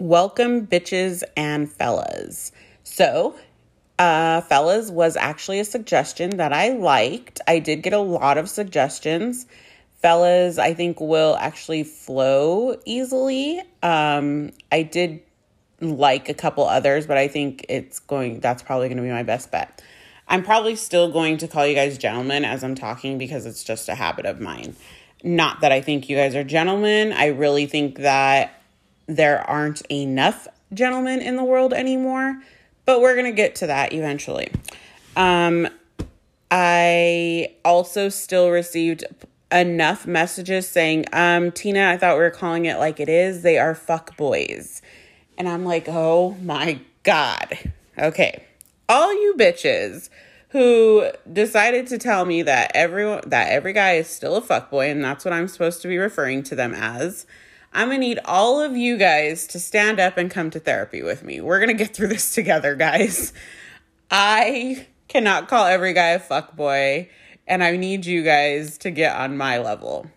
Welcome, bitches and fellas. So, fellas was actually a suggestion that I liked. I did get a lot of suggestions. Fellas, I think, will actually flow easily. I did like a couple others, but I think that's probably going to be my best bet. I'm probably still going to call you guys gentlemen as I'm talking because it's just a habit of mine. Not that I think you guys are gentlemen. I really think that there aren't enough gentlemen in the world anymore, but we're going to get to that eventually. I also still received enough messages saying, Tina, I thought we were calling it like it is. They are fuck boys. And I'm like, oh my God. Okay. All you bitches who decided to tell me that every guy is still a fuck boy and that's what I'm supposed to be referring to them as, I'm going to need all of you guys to stand up and come to therapy with me. We're going to get through this together, guys. I cannot call every guy a fuckboy, and I need you guys to get on my level.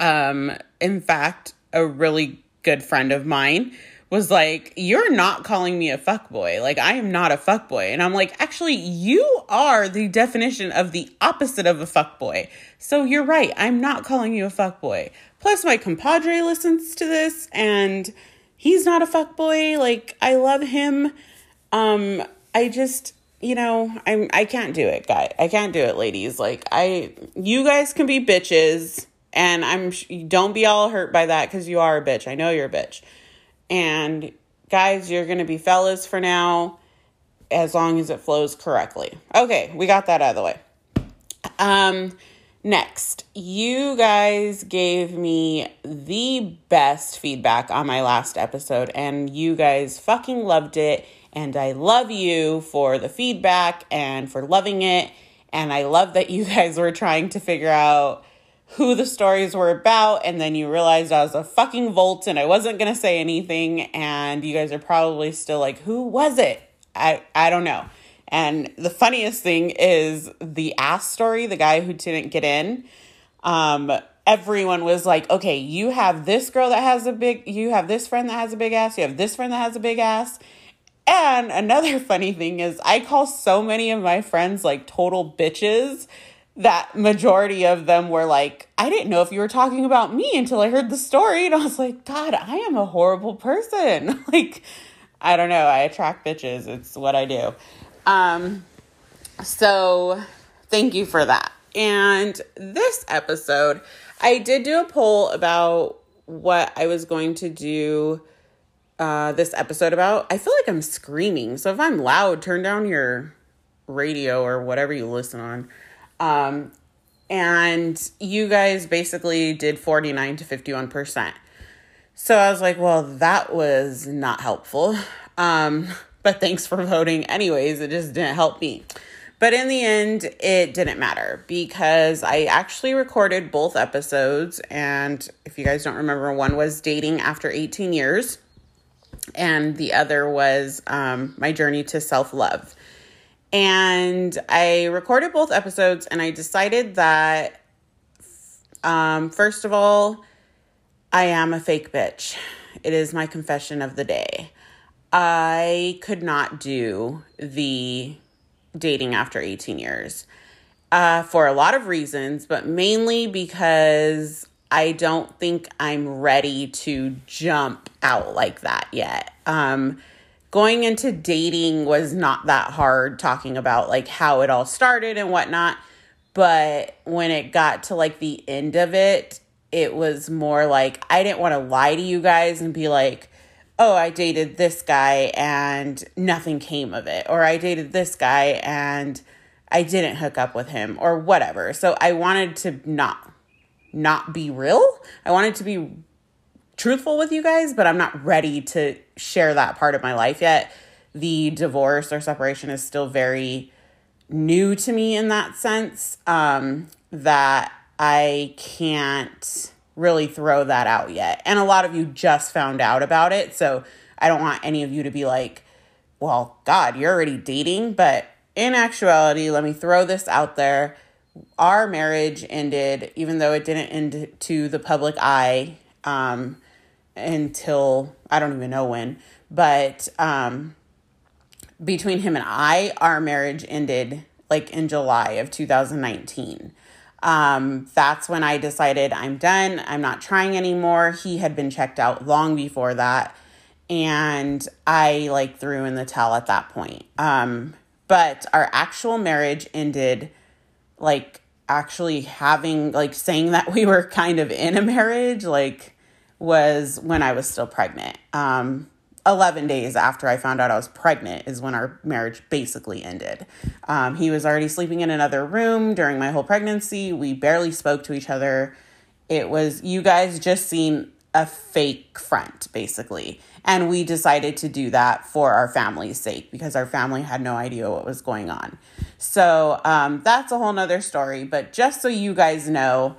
In fact, a really good friend of mine was like, you're not calling me a fuckboy. Like, I am not a fuckboy. And I'm like, actually, you are the definition of the opposite of a fuckboy. So you're right. I'm not calling you a fuckboy. Plus, my compadre listens to this, and he's not a fuckboy. Like, I love him. I just, I can't do it, guys. I can't do it, ladies. Like, you guys can be bitches, and don't be all hurt by that because you are a bitch. I know you're a bitch. And guys, you're going to be fellas for now, as long as it flows correctly. Okay, we got that out of the way. Next, you guys gave me the best feedback on my last episode, and you guys fucking loved it. And I love you for the feedback and for loving it. And I love that you guys were trying to figure out who the stories were about, and then you realized I was a fucking volt and I wasn't going to say anything, and you guys are probably still like, who was it? I don't know. And the funniest thing is the ass story, the guy who didn't get in. Everyone was like, okay, you have this girl that has you have this friend that has a big ass, you have this friend that has a big ass. And another funny thing is I call so many of my friends like total bitches that majority of them were like, I didn't know if you were talking about me until I heard the story. And I was like, God, I am a horrible person. Like, I don't know. I attract bitches. It's what I do. So thank you for that. And this episode, I did do a poll about what I was going to do this episode about. I feel like I'm screaming. So if I'm loud, turn down your radio or whatever you listen on. And you guys basically did 49 to 51%. So I was like, well, that was not helpful. But thanks for voting. Anyways, it just didn't help me. But in the end, it didn't matter because I actually recorded both episodes. And if you guys don't remember, one was dating after 18 years. And the other was, my journey to self-love. And I recorded both episodes, and I decided that, first of all, I am a fake bitch. It is my confession of the day. I could not do the dating after 18 years for a lot of reasons, but mainly because I don't think I'm ready to jump out like that yet. Going into dating was not that hard, talking about like how it all started and whatnot. But when it got to like the end of it, it was more like I didn't want to lie to you guys and be like, oh, I dated this guy and nothing came of it. Or I dated this guy and I didn't hook up with him or whatever. So I wanted to not be real. I wanted to be truthful with you guys, but I'm not ready to share that part of my life yet. The divorce or separation is still very new to me in that sense, that I can't really throw that out yet. And a lot of you just found out about it. So I don't want any of you to be like, well, God, you're already dating. But in actuality, let me throw this out there. Our marriage ended, even though it didn't end to the public eye. until I don't even know when, but between him and I, our marriage ended like in July of 2019. That's when I decided I'm done. I'm not trying anymore. He had been checked out long before that. And I like threw in the towel at that point. But our actual marriage ended like actually having, like saying that we were kind of in a marriage, like was when I was still pregnant. 11 days after I found out I was pregnant is when our marriage basically ended. He was already sleeping in another room during my whole pregnancy. We barely spoke to each other. It was, you guys just seen a fake front, basically. And we decided to do that for our family's sake because our family had no idea what was going on. So that's a whole nother story. But just so you guys know,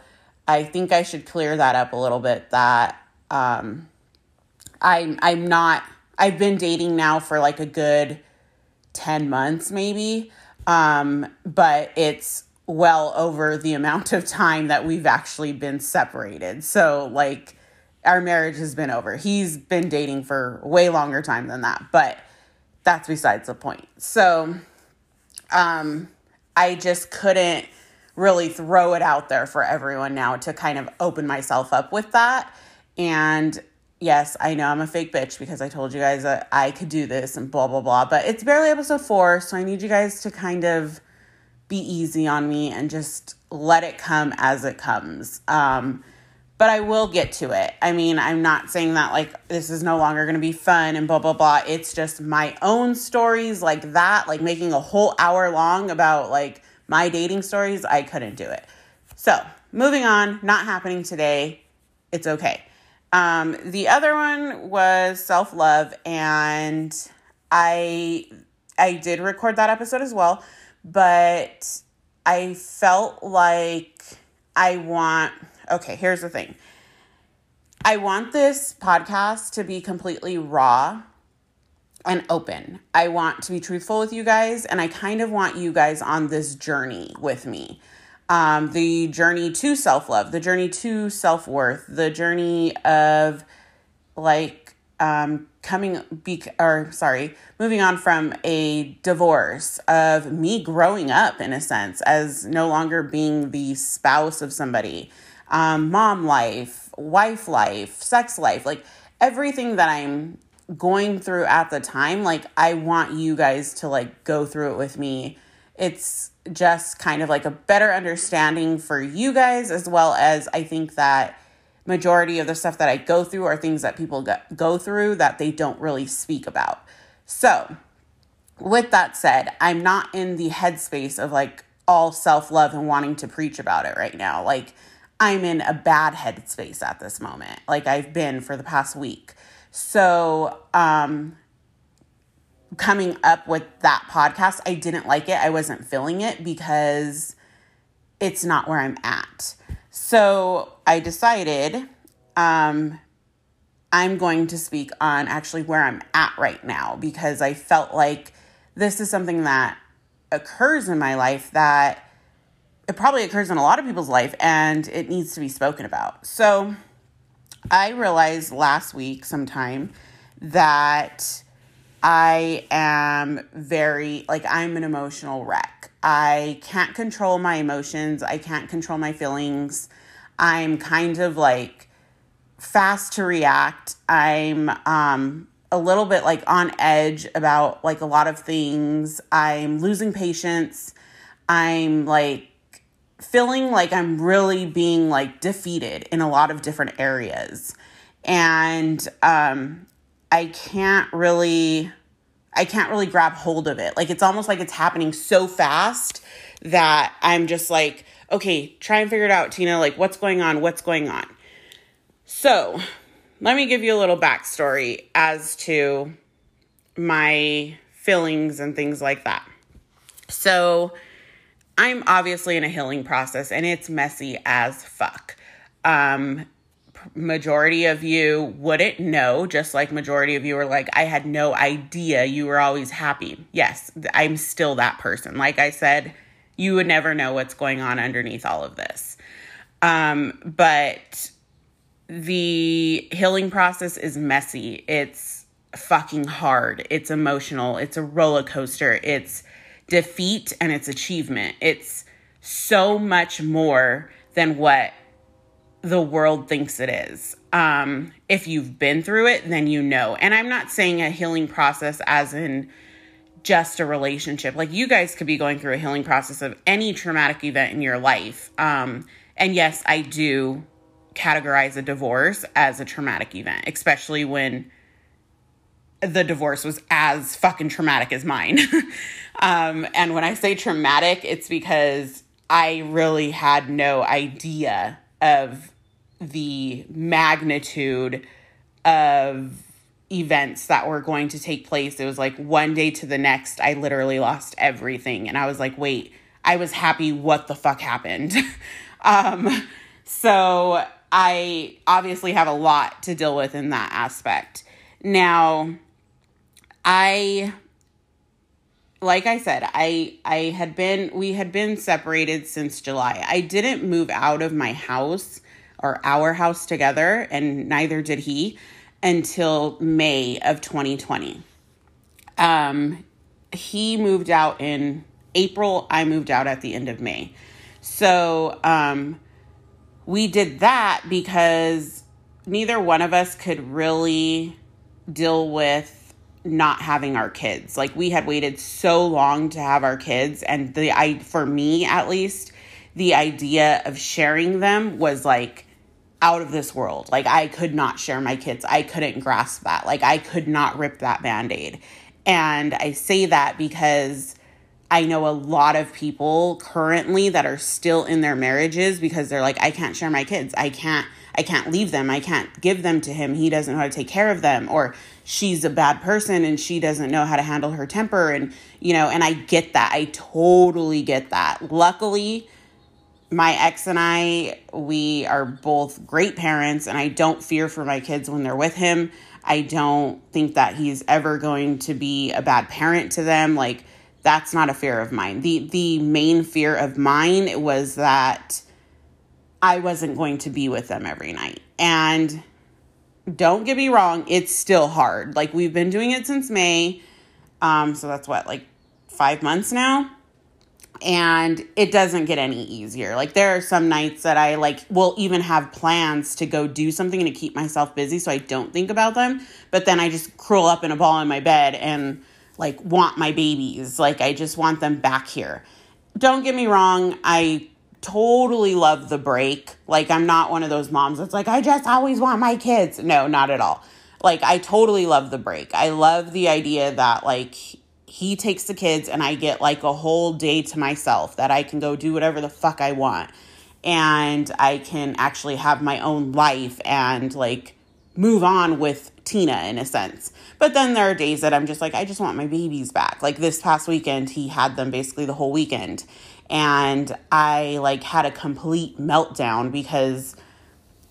I think I should clear that up a little bit, that I'm not... I've been dating now for like a good 10 months maybe, but it's well over the amount of time that we've actually been separated. So like our marriage has been over. He's been dating for way longer time than that, but that's besides the point. So I just couldn't really throw it out there for everyone now to kind of open myself up with that. And yes, I know I'm a fake bitch because I told you guys that I could do this and blah, blah, blah. But it's barely episode 4, so I need you guys to kind of be easy on me and just let it come as it comes. But I will get to it. I mean, I'm not saying that, like, this is no longer going to be fun and blah, blah, blah. It's just my own stories like that, like making a whole hour long about, like, my dating stories. I couldn't do it. So moving on, not happening today. It's okay. The other one was self-love, and I did record that episode as well, but I felt like here's the thing. I want this podcast to be completely raw and open. I want to be truthful with you guys, and I kind of want you guys on this journey with me. The journey to self-love, the journey to self-worth, the journey of like, moving on from a divorce, of me growing up in a sense as no longer being the spouse of somebody, mom life, wife life, sex life, like everything that I'm going through at the time. Like I want you guys to like go through it with me. It's just kind of like a better understanding for you guys, as well as I think that majority of the stuff that I go through are things that people go through that they don't really speak about. So with that said, I'm not in the headspace of like all self-love and wanting to preach about it right now. Like I'm in a bad headspace at this moment, like I've been for the past week. So, coming up with that podcast, I didn't like it. I wasn't feeling it because it's not where I'm at. So I decided I'm going to speak on actually where I'm at right now, because I felt like this is something that occurs in my life, that it probably occurs in a lot of people's life, and it needs to be spoken about. So I realized last week sometime that I am very, like, I'm an emotional wreck. I can't control my emotions. I can't control my feelings. I'm kind of like fast to react. I'm a little bit like on edge about like a lot of things. I'm losing patience. I'm like feeling like I'm really being like defeated in a lot of different areas. And I can't really grab hold of it. Like, it's almost like it's happening so fast that I'm just like, okay, try and figure it out, Tina. Like, what's going on? So let me give you a little backstory as to my feelings and things like that. So I'm obviously in a healing process, and it's messy as fuck. Majority of you wouldn't know, just like majority of you are like, I had no idea you were always happy. Yes, I'm still that person. Like I said, you would never know what's going on underneath all of this. But The healing process is messy. It's fucking hard. It's emotional. It's a roller coaster. It's defeat and it's achievement. It's so much more than what the world thinks it is. If you've been through it, then you know. And I'm not saying a healing process as in just a relationship. Like, you guys could be going through a healing process of any traumatic event in your life. And yes, I do categorize a divorce as a traumatic event, especially when the divorce was as fucking traumatic as mine. And when I say traumatic, it's because I really had no idea of the magnitude of events that were going to take place. It was like one day to the next, I literally lost everything. And I was like, wait, I was happy. What the fuck happened? So I obviously have a lot to deal with in that aspect. Now, we had been separated since July. I didn't move out of my house or our house together, and neither did he, until May of 2020. He moved out in April. I moved out at the end of May. So, we did that because neither one of us could really deal with not having our kids. Like, we had waited so long to have our kids, and for me at least, the idea of sharing them was like out of this world. Like, I could not share my kids. I couldn't grasp that. Like, I could not rip that Band-Aid. And I say that because I know a lot of people currently that are still in their marriages because they're like, I can't share my kids. I can't leave them. I can't give them to him. He doesn't know how to take care of them, or she's a bad person and she doesn't know how to handle her temper. And, you know, and I get that. I totally get that. Luckily, my ex and I, we are both great parents, and I don't fear for my kids when they're with him. I don't think that he's ever going to be a bad parent to them. Like, that's not a fear of mine. The main fear of mine was that I wasn't going to be with them every night. And don't get me wrong, it's still hard. Like, we've been doing it since May. So that's what, like 5 months now? And it doesn't get any easier. Like, there are some nights that I like will even have plans to go do something and to keep myself busy so I don't think about them. But then I just curl up in a ball in my bed and like want my babies. Like, I just want them back here. Don't get me wrong. I totally love the break. Like, I'm not one of those moms that's like, I just always want my kids. No, not at all. Like, I totally love the break. I love the idea that like he takes the kids and I get like a whole day to myself that I can go do whatever the fuck I want. And I can actually have my own life and like move on with Tina in a sense. But then there are days that I'm just like, I just want my babies back. Like, this past weekend, he had them basically the whole weekend. And I like had a complete meltdown because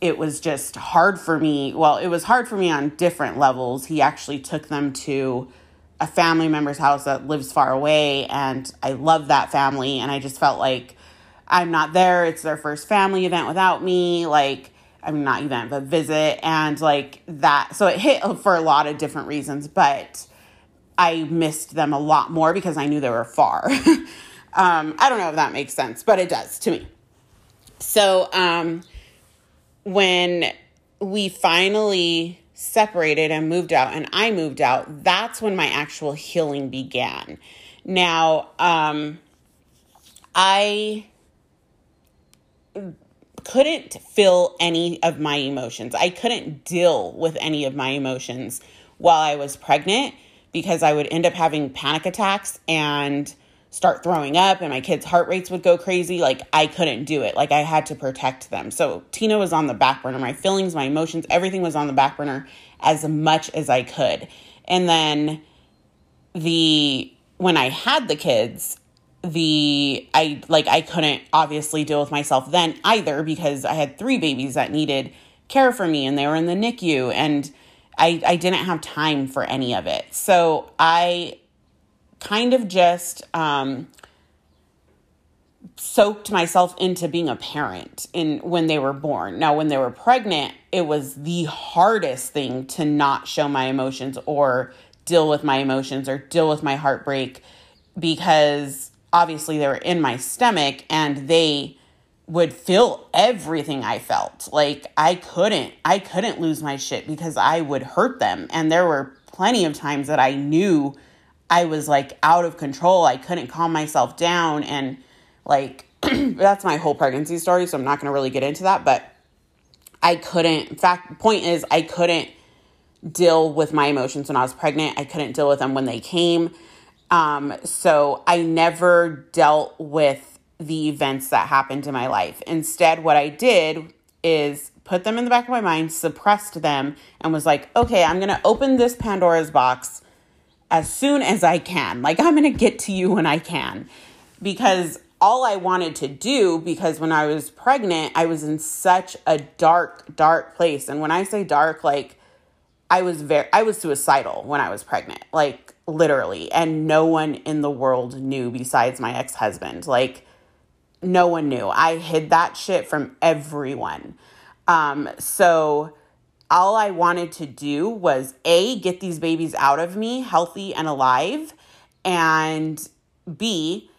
it was just hard for me. Well, it was hard for me on different levels. He actually took them to a family member's house that lives far away, and I love that family, and I just felt like I'm not there. It's their first family event without me. Like, I'm not event, but visit, and like that. So it hit for a lot of different reasons, but I missed them a lot more because I knew they were far. I don't know if that makes sense, but it does to me. So when we finally separated and moved out, and I moved out, that's when my actual healing began. Now, I couldn't feel any of my emotions. I couldn't deal with any of my emotions while I was pregnant because I would end up having panic attacks and start throwing up, and my kids' heart rates would go crazy. Like, I couldn't do it. Like, I had to protect them. So Tina was on the back burner. My feelings, my emotions, everything was on the back burner as much as I could. And then when I had the kids, I couldn't obviously deal with myself then either because I had 3 babies that needed care for me and they were in the NICU, and I didn't have time for any of it. So I kind of just soaked myself into being a parent in when they were born. Now, when they were pregnant, it was the hardest thing to not show my emotions or deal with my emotions or deal with my heartbreak, because obviously they were in my stomach and they would feel everything I felt. Like I couldn't lose my shit because I would hurt them. And there were plenty of times that I knew I was like out of control. I couldn't calm myself down. And like, that's my whole pregnancy story. So I'm not going to really get into that, but I couldn't, in fact, point is I couldn't deal with my emotions when I was pregnant. I couldn't deal with them when they came. So I never dealt with the events that happened in my life. Instead, what I did is put them in the back of my mind, suppressed them, and was like, okay, I'm going to open this Pandora's box as soon as I can. Like, I'm going to get to you when I can. Because all I wanted to do, because when I was pregnant, I was in such a dark, dark place. And when I say dark, like, I was suicidal when I was pregnant, like literally, and no one in the world knew besides my ex-husband. Like, no one knew. I hid that shit from everyone. So all I wanted to do was A, get these babies out of me healthy and alive, and B,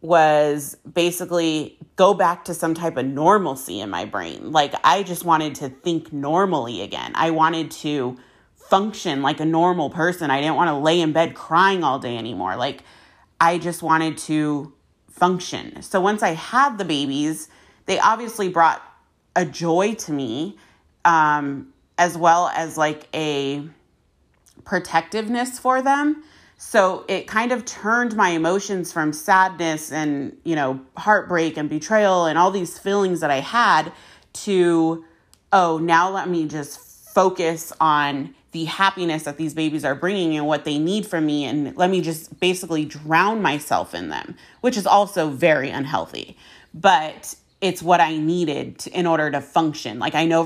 was basically go back to some type of normalcy in my brain. Like, I just wanted to think normally again. I wanted to function like a normal person. I didn't want to lay in bed crying all day anymore. Like, I just wanted to function. So once I had the babies, they obviously brought a joy to me, as well as like a protectiveness for them. So it kind of turned my emotions from sadness and, you know, heartbreak and betrayal and all these feelings that I had to, oh, now let me just focus on the happiness that these babies are bringing and what they need from me. And let me just basically drown myself in them, which is also very unhealthy. But it's what I needed to, in order to function. Like, I no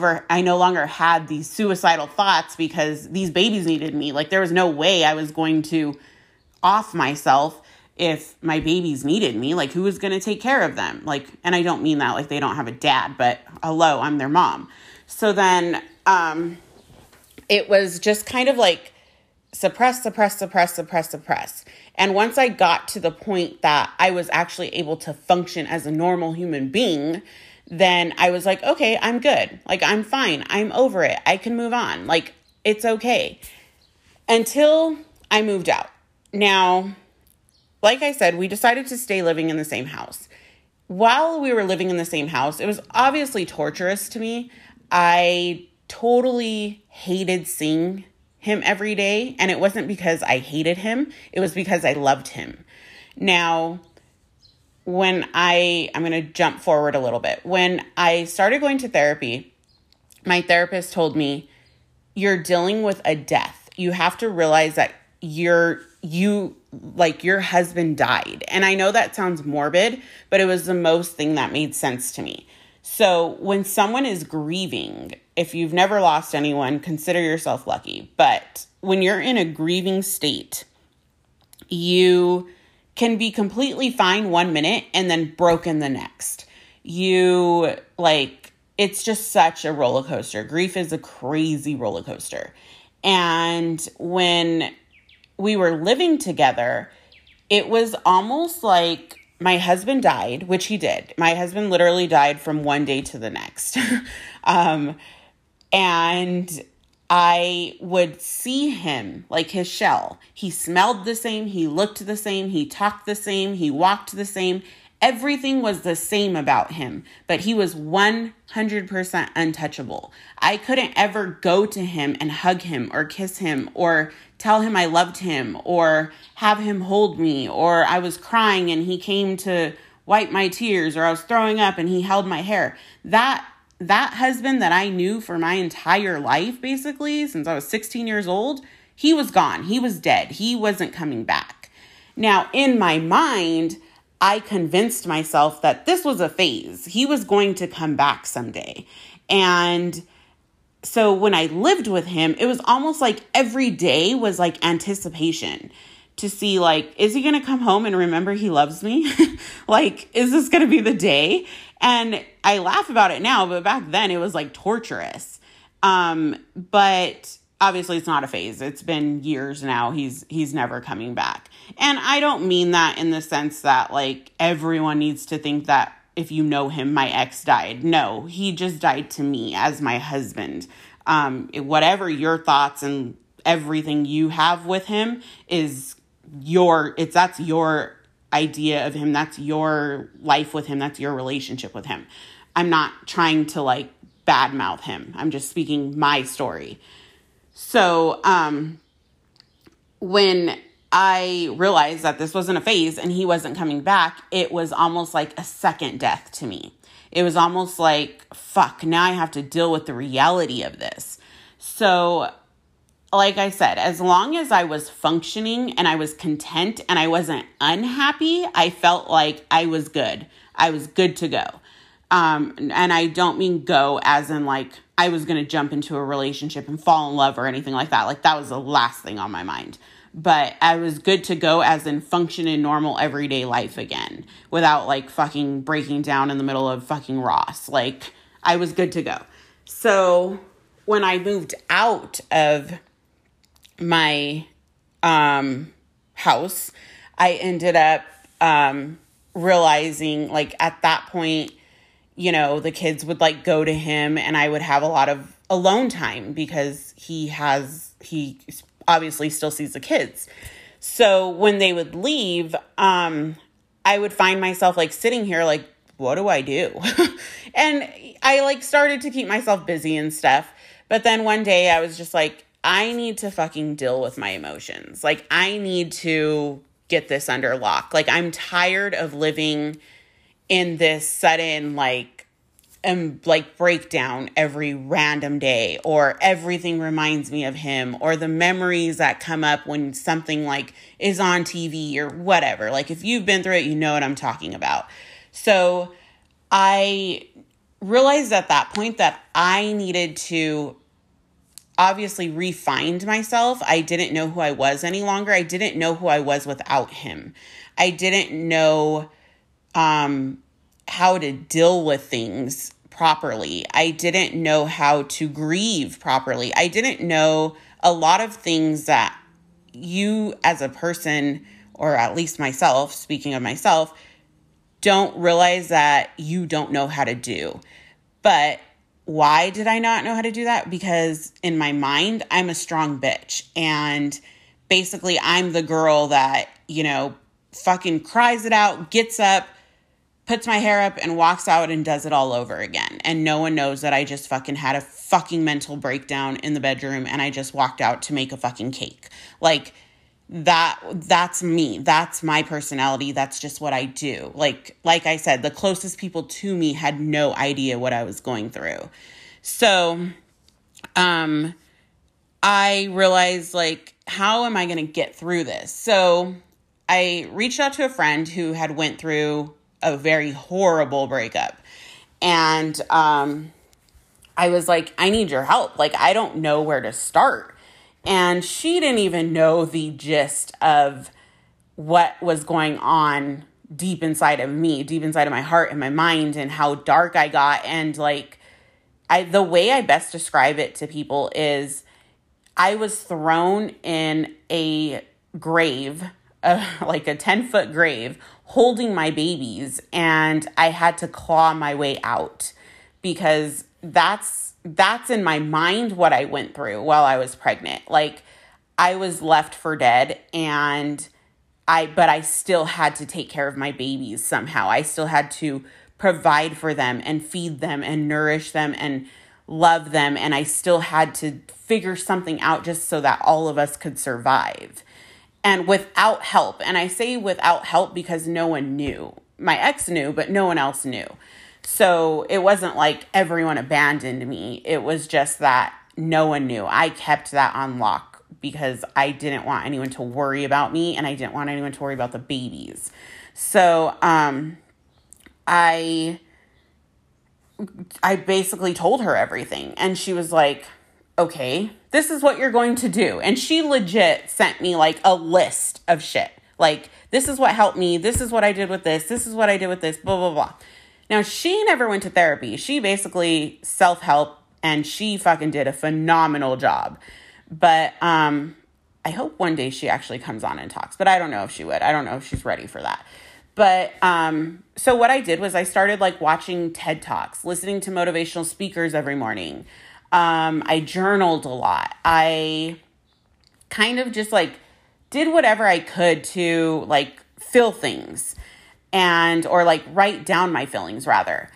longer had these suicidal thoughts because these babies needed me. Like, there was no way I was going to off myself if my babies needed me. Like, who was going to take care of them? Like, and I don't mean that like they don't have a dad, but hello, I'm their mom. So then, it was just kind of like suppress. And once I got to the point that I was actually able to function as a normal human being, then I was like, okay, I'm good. Like, I'm fine. I'm over it. I can move on. Like, it's okay. Until I moved out. Now, like I said, we decided to stay living in the same house. While we were living in the same house, it was obviously torturous to me. I totally hated seeing him every day. And it wasn't because I hated him. It was because I loved him. Now, when I'm going to jump forward a little bit. When I started going to therapy, my therapist told me, you're dealing with a death. You have to realize that your husband died. And I know that sounds morbid, but it was the most thing that made sense to me. So when someone is grieving, if you've never lost anyone, consider yourself lucky. But when you're in a grieving state, you can be completely fine one minute and then broken the next. It's just such a roller coaster. Grief is a crazy roller coaster. And when we were living together, it was almost like my husband died, which he did. My husband literally died from one day to the next. And I would see him like his shell. He smelled the same. He looked the same. He talked the same. He walked the same. Everything was the same about him, but he was 100% untouchable. I couldn't ever go to him and hug him or kiss him or tell him I loved him or have him hold me, or I was crying and he came to wipe my tears, or I was throwing up and he held my hair. That husband that I knew for my entire life, basically, since I was 16 years old, he was gone. He was dead. He wasn't coming back. Now, in my mind, I convinced myself that this was a phase. He was going to come back someday. And so when I lived with him, it was almost like every day was like anticipation to see, like, is he going to come home and remember he loves me? Like, is this going to be the day? And I laugh about it now, but back then it was like torturous. But obviously it's not a phase. It's been years now. He's never coming back. And I don't mean that in the sense that like everyone needs to think that if you know him, my ex died. No, he just died to me as my husband. Whatever your thoughts and everything you have with him is that's your idea of him. That's your life with him. That's your relationship with him. I'm not trying to like badmouth him. I'm just speaking my story. So, when I realized that this wasn't a phase and he wasn't coming back, it was almost like a second death to me. It was almost like, fuck, now I have to deal with the reality of this. So, like I said, as long as I was functioning and I was content and I wasn't unhappy, I felt like I was good. I was good to go. And I don't mean go as in like I was going to jump into a relationship and fall in love or anything like that. Like that was the last thing on my mind. But I was good to go as in function in normal everyday life again without like fucking breaking down in the middle of fucking Ross. Like I was good to go. So when I moved out of my house, I ended up realizing like at that point, you know, the kids would like go to him and I would have a lot of alone time because he obviously still sees the kids. So when they would leave, I would find myself like sitting here like, what do I do? And I like started to keep myself busy and stuff. But then one day I was just like, I need to fucking deal with my emotions. Like I need to get this under lock. Like I'm tired of living in this sudden like breakdown every random day, or everything reminds me of him, or the memories that come up when something like is on TV or whatever. Like if you've been through it, you know what I'm talking about. So I realized at that point that I needed to obviously refind myself. I didn't know who I was any longer. I didn't know who I was without him. I didn't know how to deal with things properly. I didn't know how to grieve properly. I didn't know a lot of things that you as a person, or at least myself, speaking of myself, don't realize that you don't know how to do. But why did I not know how to do that? Because in my mind, I'm a strong bitch. And basically, I'm the girl that, you know, fucking cries it out, gets up, puts my hair up and walks out and does it all over again. And no one knows that I just fucking had a fucking mental breakdown in the bedroom and I just walked out to make a fucking cake. Like that's me. That's my personality. That's just what I do. Like I said, the closest people to me had no idea what I was going through. So, I realized like, how am I going to get through this? So I reached out to a friend who had went through a very horrible breakup. And I was like, I need your help. Like, I don't know where to start. And she didn't even know the gist of what was going on deep inside of me, deep inside of my heart and my mind, and how dark I got. And like, the way I best describe it to people is I was thrown in a grave, like a 10-foot grave, holding my babies, and I had to claw my way out, because that's in my mind what I went through while I was pregnant. Like I was left for dead, and but I still had to take care of my babies somehow. I still had to provide for them and feed them and nourish them and love them, and I still had to figure something out just so that all of us could survive. And without help. And I say without help because no one knew. My ex knew, but no one else knew. So it wasn't like everyone abandoned me. It was just that no one knew. I kept that on lock because I didn't want anyone to worry about me, and I didn't want anyone to worry about the babies. So I basically told her everything. And she was like, okay, this is what you're going to do. And she legit sent me like a list of shit. Like, this is what helped me. This is what I did with this. This is what I did with this, blah, blah, blah. Now, she never went to therapy. She basically self-help, and she fucking did a phenomenal job. But I hope one day she actually comes on and talks. But I don't know if she would. I don't know if she's ready for that. But so what I did was I started like watching TED Talks, listening to motivational speakers every morning. I journaled a lot. I kind of just like did whatever I could to like feel things. And, or like write down my feelings rather.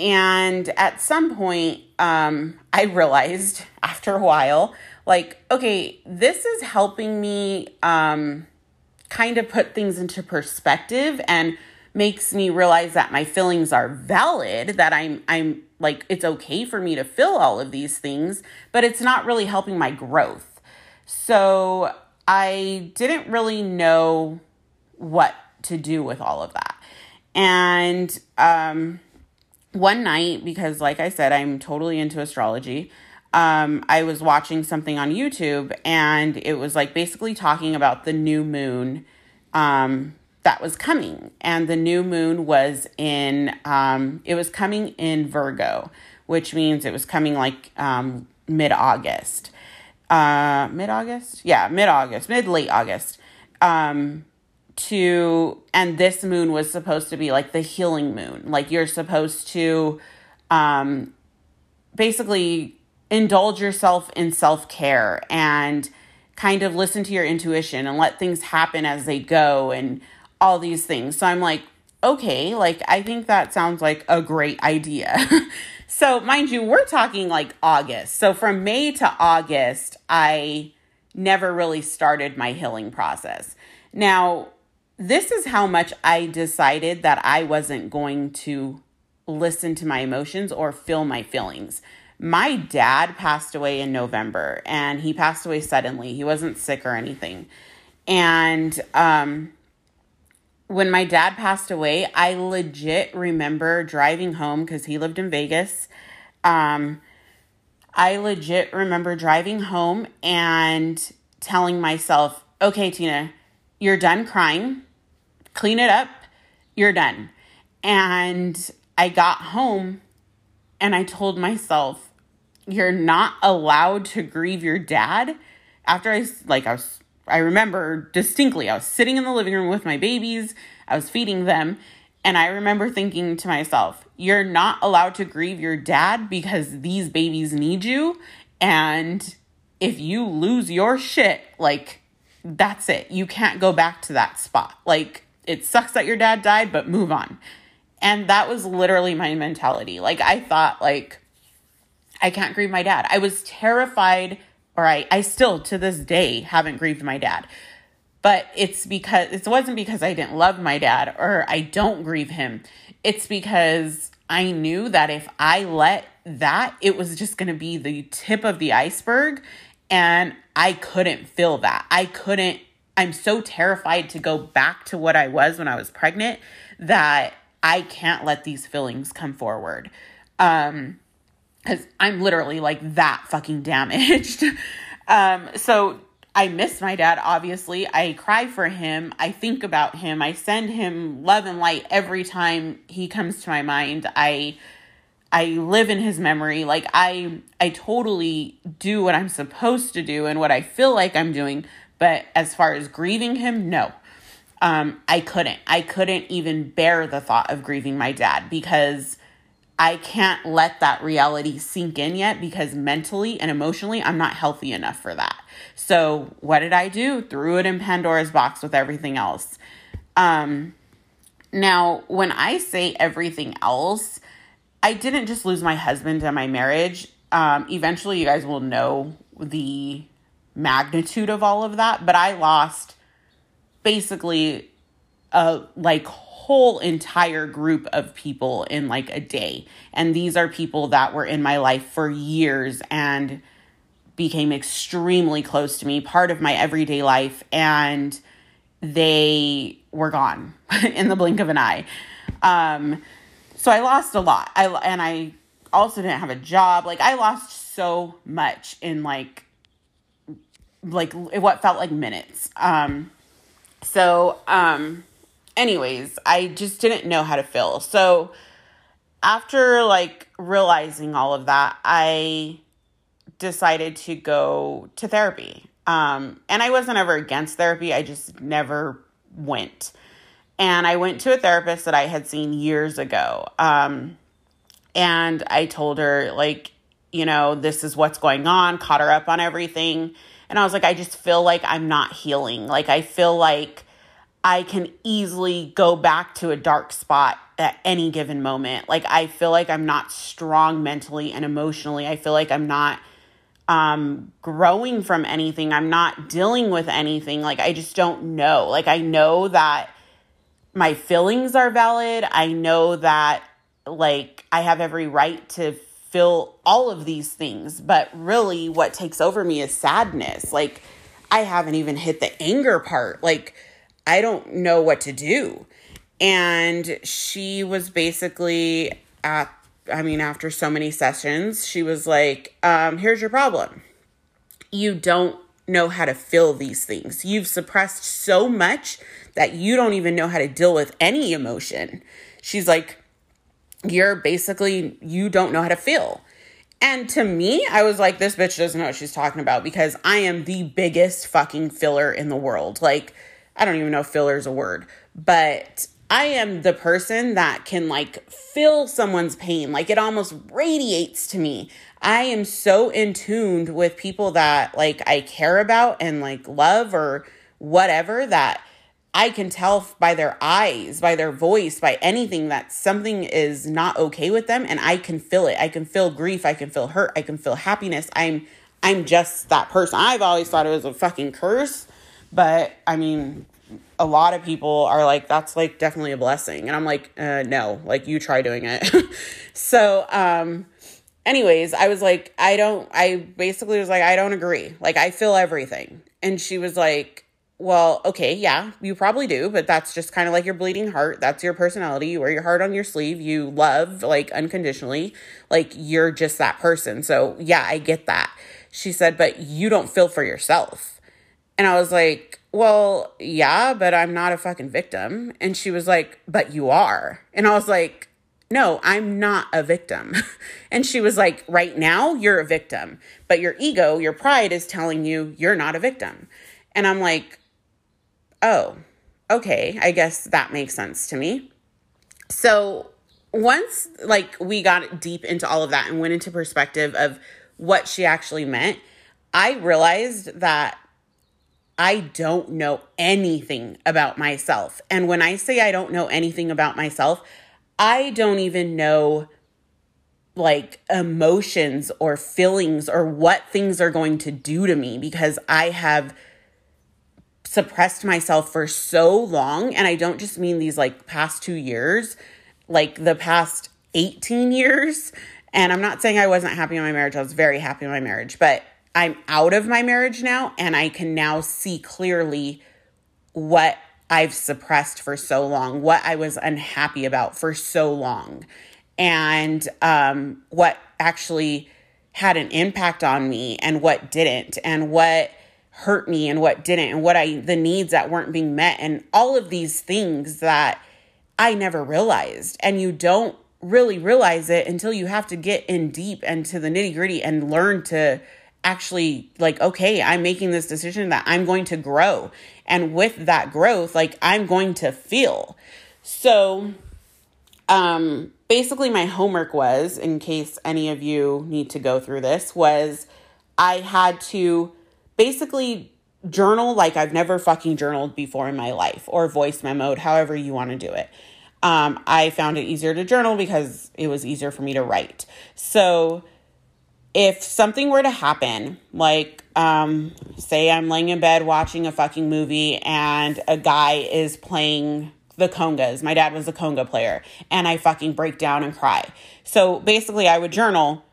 And at some point, I realized after a while, like, okay, this is helping me, kind of put things into perspective and makes me realize that my feelings are valid, that I'm like, it's okay for me to feel all of these things, but it's not really helping my growth. So I didn't really know what to do with all of that. And one night, because like I said, I'm totally into astrology, I was watching something on YouTube, and it was like basically talking about the new moon that was coming. And the new moon was in, it was coming in Virgo, which means it was coming like mid-August. Mid-late August. And this moon was supposed to be like the healing moon. Like, you're supposed to basically indulge yourself in self-care and kind of listen to your intuition and let things happen as they go and all these things. So I'm like, okay, like, I think that sounds like a great idea. So mind you, we're talking like August. So from May to August, I never really started my healing process. Now, this is how much I decided that I wasn't going to listen to my emotions or feel my feelings. My dad passed away in November, and he passed away suddenly. He wasn't sick or anything. And when my dad passed away, I legit remember driving home because he lived in Vegas. I legit remember driving home and telling myself, okay, Tina, you're done crying. Clean it up. You're done. And I got home and I told myself, you're not allowed to grieve your dad. After I remember distinctly, I was sitting in the living room with my babies. I was feeding them. And I remember thinking to myself, you're not allowed to grieve your dad because these babies need you. And if you lose your shit, like, that's it. You can't go back to that spot. Like, it sucks that your dad died, but move on. And that was literally my mentality. Like, I thought, like, I can't grieve my dad. I was terrified, or I still to this day haven't grieved my dad. But it wasn't because I didn't love my dad or I don't grieve him. It's because I knew that if I let that, it was just going to be the tip of the iceberg. And I couldn't feel that. I'm so terrified to go back to what I was when I was pregnant that I can't let these feelings come forward. 'Cause I'm literally like that fucking damaged. So I miss my dad, obviously. I cry for him. I think about him. I send him love and light every time he comes to my mind. I live in his memory. Like, I totally do what I'm supposed to do and what I feel like I'm doing. But as far as grieving him, no. I couldn't even bear the thought of grieving my dad because I can't let that reality sink in yet, because mentally and emotionally, I'm not healthy enough for that. So what did I do? Threw it in Pandora's box with everything else. Now, when I say everything else, I didn't just lose my husband and my marriage. Eventually, you guys will know the magnitude of all of that. But I lost basically a whole entire group of people in like a day. And these are people that were in my life for years and became extremely close to me, part of my everyday life. And they were gone in the blink of an eye. So I lost a lot. And I also didn't have a job. Like, I lost so much in like what felt like minutes. Anyways, I just didn't know how to feel. So after like realizing all of that, I decided to go to therapy. And I wasn't ever against therapy. I just never went. And I went to a therapist that I had seen years ago. And I told her, like, you know, this is what's going on, caught her up on everything. And I was like, I just feel like I'm not healing. Like, I feel like I can easily go back to a dark spot at any given moment. Like, I feel like I'm not strong mentally and emotionally. I feel like I'm not growing from anything. I'm not dealing with anything. Like, I just don't know. Like, I know that my feelings are valid. I know that, like, I have every right to feel all of these things. But really what takes over me is sadness. Like, I haven't even hit the anger part. Like, I don't know what to do. And she was basically after so many sessions, she was like, here's your problem. You don't know how to feel these things. You've suppressed so much that you don't even know how to deal with any emotion. She's like, you don't know how to feel. And to me, I was like, this bitch doesn't know what she's talking about, because I am the biggest fucking filler in the world. Like, I don't even know if filler is a word, but I am the person that can like feel someone's pain. Like, it almost radiates to me. I am so in tune with people that like I care about and like love or whatever, that I can tell by their eyes, by their voice, by anything that something is not okay with them. And I can feel it. I can feel grief. I can feel hurt. I can feel happiness. I'm just that person. I've always thought it was a fucking curse. But I mean, a lot of people are like, that's like definitely a blessing. And I'm like, no, like you try doing it. So anyways, I was like, I basically was like, I don't agree. Like, I feel everything. And she was like, well, okay, yeah, you probably do, but that's just kind of like your bleeding heart. That's your personality. You wear your heart on your sleeve. You love like unconditionally. Like, you're just that person. So yeah, I get that. She said, but you don't feel for yourself. And I was like, well, yeah, but I'm not a fucking victim. And she was like, but you are. And I was like, no, I'm not a victim. And she was like, right now you're a victim, but your ego, your pride is telling you you're not a victim. And I'm like, oh, okay, I guess that makes sense to me. So once like we got deep into all of that and went into perspective of what she actually meant, I realized that I don't know anything about myself. And when I say I don't know anything about myself, I don't even know like emotions or feelings or what things are going to do to me, because I have suppressed myself for so long. And I don't just mean these like past 2 years, like the past 18 years. And I'm not saying I wasn't happy in my marriage. I was very happy in my marriage, but I'm out of my marriage now, and I can now see clearly what I've suppressed for so long, what I was unhappy about for so long, and what actually had an impact on me and what didn't, and what hurt me and what didn't, and the needs that weren't being met, and all of these things that I never realized. And you don't really realize it until you have to get in deep and to the nitty-gritty and learn to actually like, okay, I'm making this decision that I'm going to grow. And with that growth, like I'm going to feel. So basically my homework was, in case any of you need to go through this, was I had to basically journal like I've never fucking journaled before in my life, or voice memoed, however you want to do it. I found it easier to journal because it was easier for me to write. So if something were to happen, like, say I'm laying in bed watching a fucking movie and a guy is playing the congas. My dad was a conga player, and I fucking break down and cry. So basically I would journal,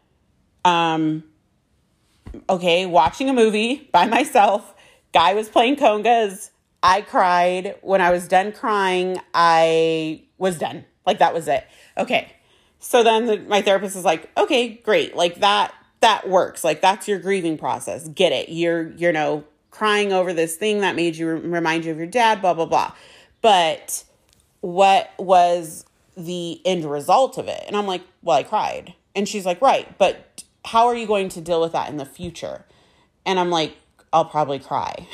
okay, watching a movie by myself, guy was playing congas, I cried. When I was done crying, I was done. Like, that was it. Okay. So then my therapist is like, okay, great. Like, that that works. Like, that's your grieving process. Get it. You're, you know, crying over this thing that made you remind you of your dad, blah, blah, blah. But what was the end result of it? And I'm like, well, I cried. And she's like, right, but how are you going to deal with that in the future? And I'm like, I'll probably cry.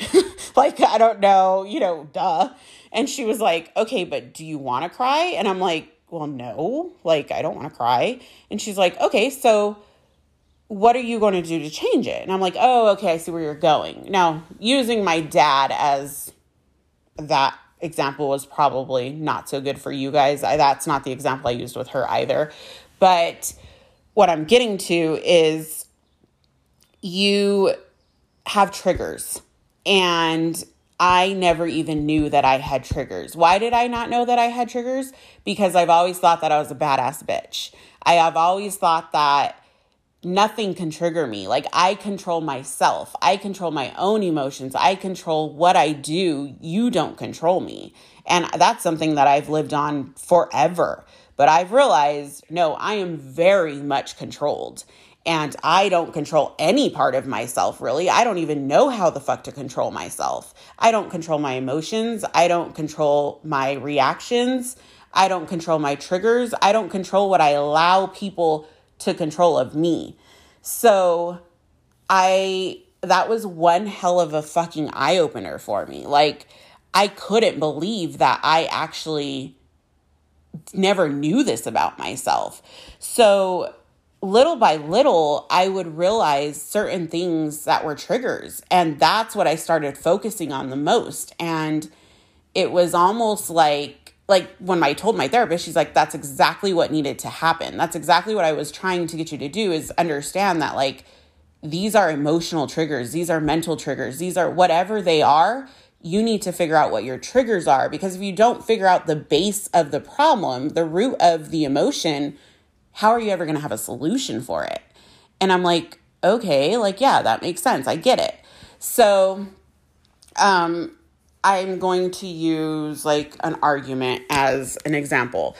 Like, I don't know, you know, duh. And she was like, okay, but do you want to cry? And I'm like, well, no, like, I don't want to cry. And she's like, okay, so what are you going to do to change it? And I'm like, oh, okay, I see where you're going. Now, using my dad as that example was probably not so good for you guys. That's not the example I used with her either. But what I'm getting to is you have triggers. And I never even knew that I had triggers. Why did I not know that I had triggers? Because I've always thought that I was a badass bitch. I have always thought that nothing can trigger me. Like, I control myself. I control my own emotions. I control what I do. You don't control me. And that's something that I've lived on forever. But I've realized, no, I am very much controlled. And I don't control any part of myself, really. I don't even know how the fuck to control myself. I don't control my emotions. I don't control my reactions. I don't control my triggers. I don't control what I allow people to control of me. So that was one hell of a fucking eye-opener for me. Like, I couldn't believe that I actually never knew this about myself. So little by little, I would realize certain things that were triggers. And that's what I started focusing on the most. And it was almost like when I told my therapist, she's like, that's exactly what needed to happen. That's exactly what I was trying to get you to do, is understand that, like, these are emotional triggers. These are mental triggers. These are whatever they are. You need to figure out what your triggers are, because if you don't figure out the base of the problem, the root of the emotion, how are you ever going to have a solution for it? And I'm like, okay, like, yeah, that makes sense. I get it. So I'm going to use like an argument as an example.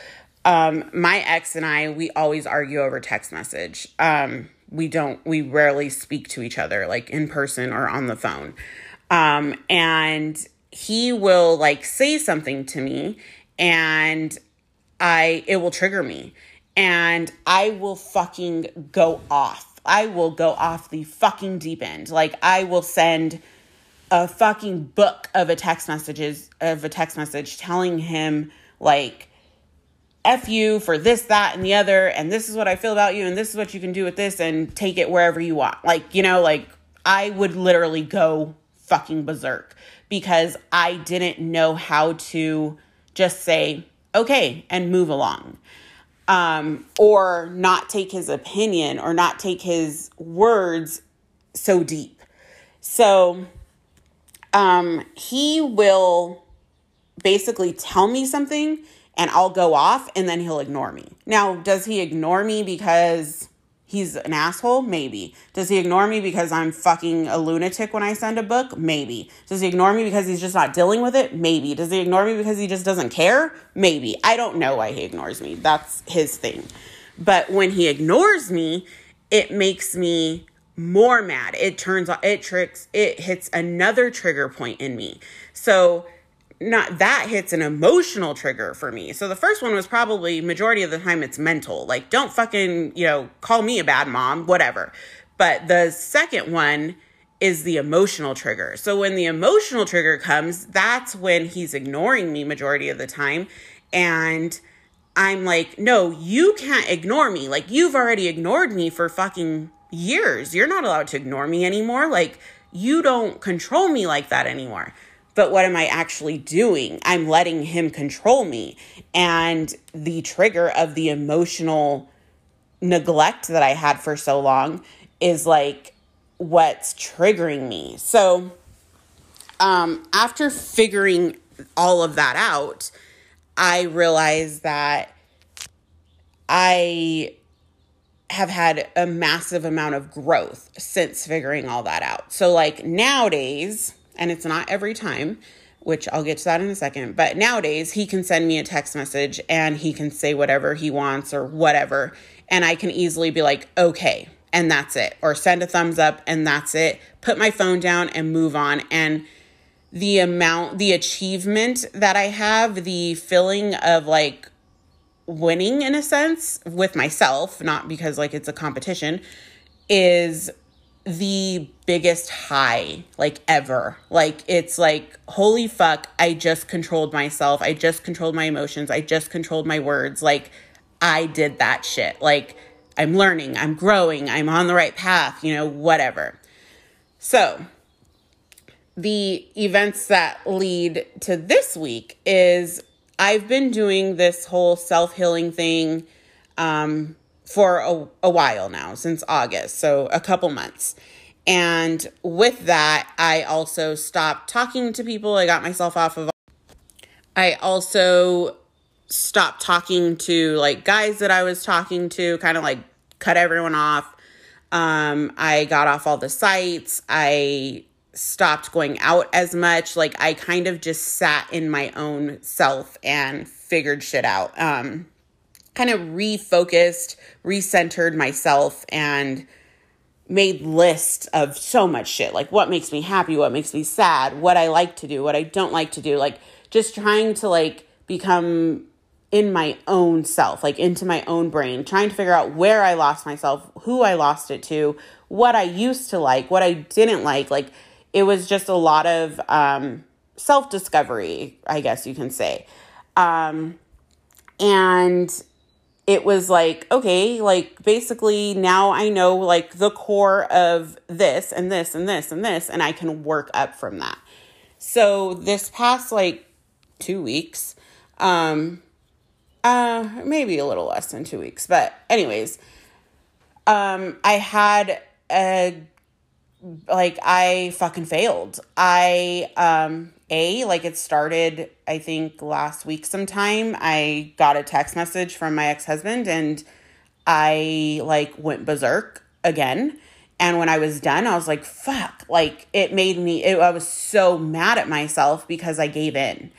My ex and I, we always argue over text message. We rarely speak to each other, like, in person or on the phone. And he will, like, say something to me and it will trigger me. And I will fucking go off. I will go off the fucking deep end. Like, I will send a fucking book of a text message telling him, like, F you for this, that, and the other. And this is what I feel about you. And this is what you can do with this, and take it wherever you want. Like, you know, like, I would literally go fucking berserk because I didn't know how to just say, okay, and move along. Or not take his opinion or not take his words so deep. So he will basically tell me something and I'll go off, and then he'll ignore me. Now, does he ignore me because he's an asshole? Maybe. Does he ignore me because I'm fucking a lunatic when I send a book? Maybe. Does he ignore me because he's just not dealing with it? Maybe. Does he ignore me because he just doesn't care? Maybe. I don't know why he ignores me. That's his thing. But when he ignores me, it makes me more mad. It hits another trigger point in me. So that hits an emotional trigger for me. So the first one was probably majority of the time it's mental. Like, don't fucking, you know, call me a bad mom, whatever. But the second one is the emotional trigger. So when the emotional trigger comes, that's when he's ignoring me majority of the time. And I'm like, no, you can't ignore me. Like, you've already ignored me for fucking years. You're not allowed to ignore me anymore. Like, you don't control me like that anymore. But what am I actually doing? I'm letting him control me. And the trigger of the emotional neglect that I had for so long is, like, what's triggering me. So after figuring all of that out, I realized that I have had a massive amount of growth since figuring all that out. So, like, nowadays, and it's not every time, which I'll get to that in a second, but nowadays he can send me a text message and he can say whatever he wants or whatever. And I can easily be like, okay, and that's it, or send a thumbs up and that's it. Put my phone down and move on. And the amount, the achievement that I have, the feeling of like winning in a sense with myself, not because like it's a competition, is the biggest high like ever. Like it's like, holy fuck, I just controlled myself. I just controlled my emotions. I just controlled my words. Like I did that shit. Like I'm learning, I'm growing, I'm on the right path, you know, whatever. So the events that lead to this week is I've been doing this whole self-healing thing for a while now, since August, so a couple months. And with that, I also stopped talking to people. I got myself off of... I also stopped talking to, like, guys that I was talking to, kind of, like, cut everyone off. I got off all the sites. I stopped going out as much. Like, I kind of just sat in my own self and figured shit out. Kind of refocused, recentered myself, and made lists of so much shit. Like what makes me happy, what makes me sad, what I like to do, what I don't like to do. Like just trying to like become in my own self, like into my own brain, trying to figure out where I lost myself, who I lost it to, what I used to like, what I didn't like. Like it was just a lot of self-discovery, I guess you can say. And it was like, okay, like basically now I know like the core of this and this and this and this, and I can work up from that. So this past like 2 weeks, maybe a little less than 2 weeks, but anyways, I had I fucking failed. It started, I think, last week sometime. I got a text message from my ex-husband and I, like, went berserk again. And when I was done, I was like, fuck. Like, I was so mad at myself because I gave in.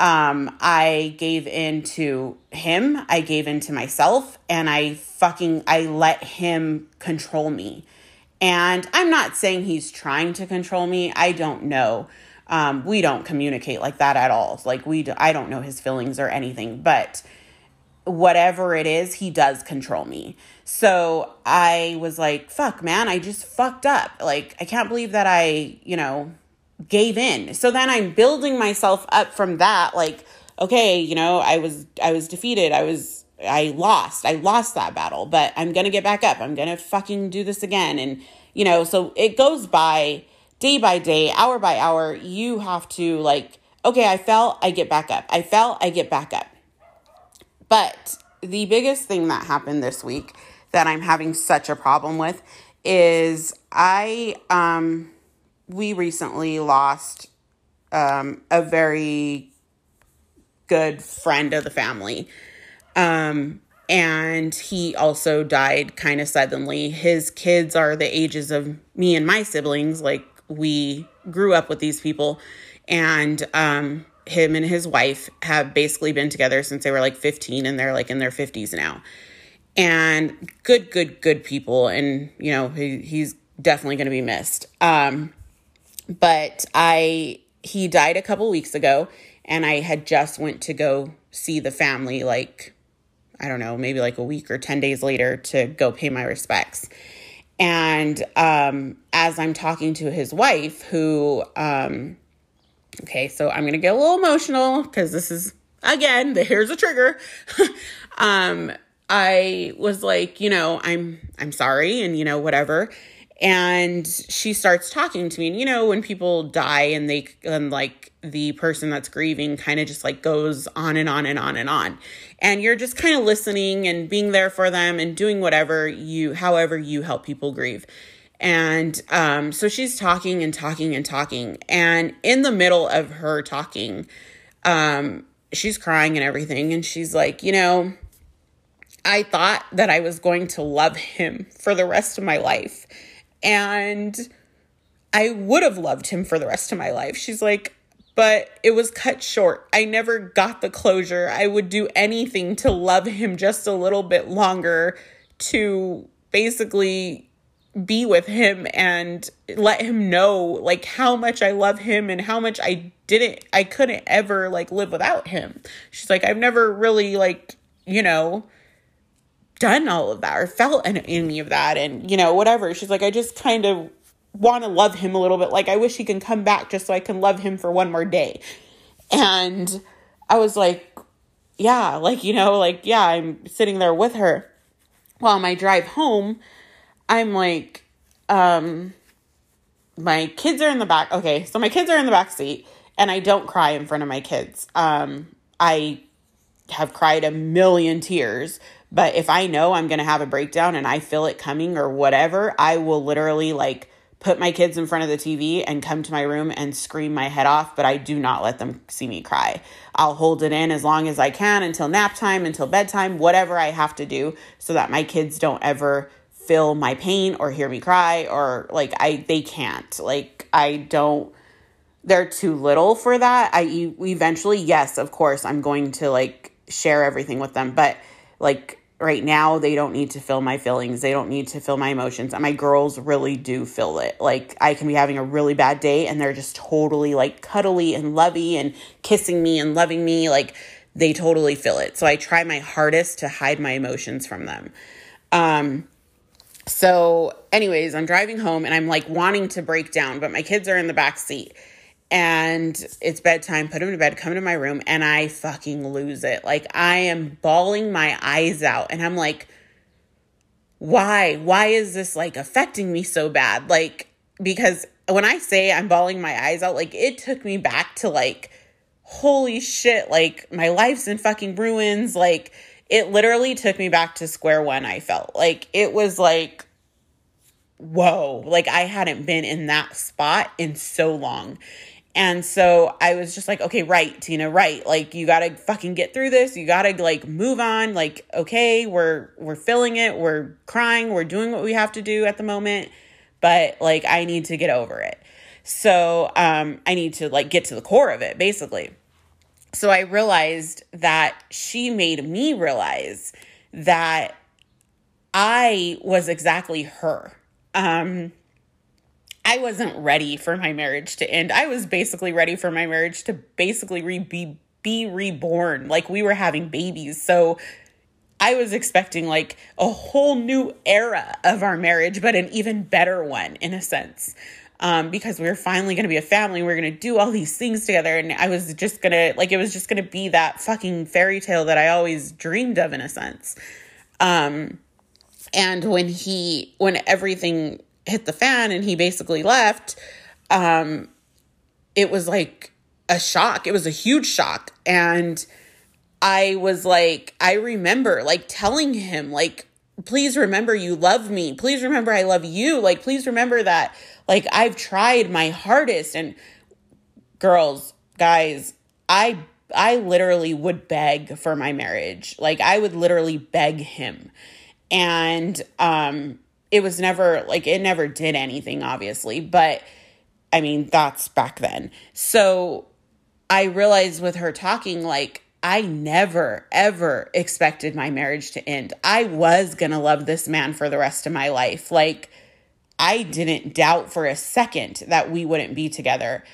I gave in to him. I gave in to myself. And I let him control me. And I'm not saying he's trying to control me. I don't know. We don't communicate like that at all. Like I don't know his feelings or anything, but whatever it is, he does control me. So I was like, fuck, man, I just fucked up. Like, I can't believe that I, you know, gave in. So then I'm building myself up from that. Like, okay, you know, I was defeated. I lost that battle, but I'm going to get back up. I'm going to fucking do this again. And, you know, so it goes by day by day, hour by hour. You have to like, okay, I fell, I get back up. I fell, I get back up. But the biggest thing that happened this week that I'm having such a problem with is we recently lost a very good friend of the family. And he also died kind of suddenly. His kids are the ages of me and my siblings. Like we grew up with these people, and, him and his wife have basically been together since they were like 15, and they're like in their 50s now, and good people. And you know, he's definitely going to be missed. But he died a couple weeks ago, and I had just went to go see the family, like, I don't know, maybe like a week or 10 days later to go pay my respects. And as I'm talking to his wife, who, okay, so I'm going to get a little emotional because this is, again, here's a trigger. I was like, you know, I'm sorry and, you know, whatever. And she starts talking to me. And, you know, when people die and the person that's grieving kind of just like goes on and on and on and on. And you're just kind of listening and being there for them and doing however you help people grieve. And so she's talking and talking and talking. And in the middle of her talking, she's crying and everything. And she's like, you know, I thought that I was going to love him for the rest of my life. And I would have loved him for the rest of my life. She's like, but it was cut short. I never got the closure. I would do anything to love him just a little bit longer, to basically be with him and let him know like how much I love him and how much I couldn't ever like live without him. She's like, I've never really like, you know, done all of that or felt any of that and, you know, whatever. She's like, I just kind of want to love him a little bit. Like, I wish he can come back just so I can love him for one more day. And I was like, yeah, like, you know, like, yeah, I'm sitting there with her. Well, on my drive home, I'm like, my kids are in the back. Okay. So my kids are in the back seat and I don't cry in front of my kids. I have cried a million tears, but if I know I'm going to have a breakdown and I feel it coming or whatever, I will literally like put my kids in front of the TV and come to my room and scream my head off, but I do not let them see me cry. I'll hold it in as long as I can until nap time, until bedtime, whatever I have to do so that my kids don't ever feel my pain or hear me cry or like they can't. Like I don't, they're too little for that. Eventually, yes, of course, I'm going to like share everything with them, but like right now, they don't need to feel my feelings. They don't need to feel my emotions. And my girls really do feel it. Like I can be having a really bad day and they're just totally like cuddly and lovey and kissing me and loving me. Like they totally feel it. So I try my hardest to hide my emotions from them. So anyways, I'm driving home and I'm like wanting to break down, but my kids are in the back seat. And it's bedtime, put him to bed, come to my room, and I fucking lose it. Like, I am bawling my eyes out. And I'm like, why? Why is this, like, affecting me so bad? Like, because when I say I'm bawling my eyes out, like, it took me back to, like, holy shit, like, my life's in fucking ruins. Like, it literally took me back to square one, I felt. Like, it was, like, whoa. Like, I hadn't been in that spot in so long. And so I was just like, okay, right, Tina, right. Like, you got to fucking get through this. You got to like move on. Like, okay, we're feeling it. We're crying. We're doing what we have to do at the moment, but like, I need to get over it. So, I need to like get to the core of it basically. So I realized that she made me realize that I was exactly her. I wasn't ready for my marriage to end. I was basically ready for my marriage to basically be reborn. Like we were having babies. So I was expecting like a whole new era of our marriage, but an even better one in a sense. Because we were finally going to be a family. We were going to do all these things together. And I was just going to like, it was just going to be that fucking fairy tale that I always dreamed of in a sense. And when everything hit the fan and he basically left, it was like a shock. It was a huge shock. And I was like, I remember like telling him like, please remember you love me. Please remember I love you. Like, please remember that like I've tried my hardest. And girls, guys, I literally would beg for my marriage. Like I would literally beg him. And, it was never like, it never did anything obviously, but I mean, that's back then. So I realized with her talking, like I never, ever expected my marriage to end. I was going to love this man for the rest of my life. Like I didn't doubt for a second that we wouldn't be together.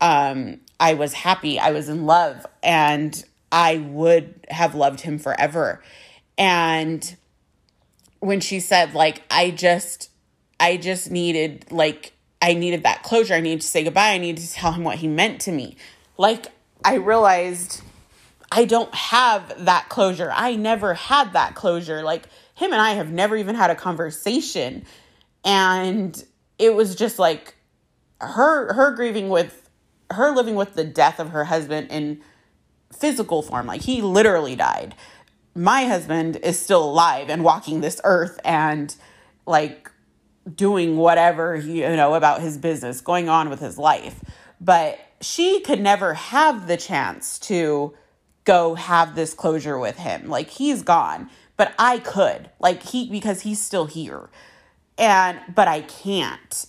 I was happy. I was in love and I would have loved him forever. And when she said, like, I just needed, like, I needed that closure. I needed to say goodbye. I needed to tell him what he meant to me. Like, I realized I don't have that closure. I never had that closure. Like, him and I have never even had a conversation. And it was just like her grieving with her living with the death of her husband in physical form. Like, he literally died. My husband is still alive and walking this earth and like doing whatever, you know, about his business going on with his life. But she could never have the chance to go have this closure with him. Like he's gone, but I could like because he's still here. But I can't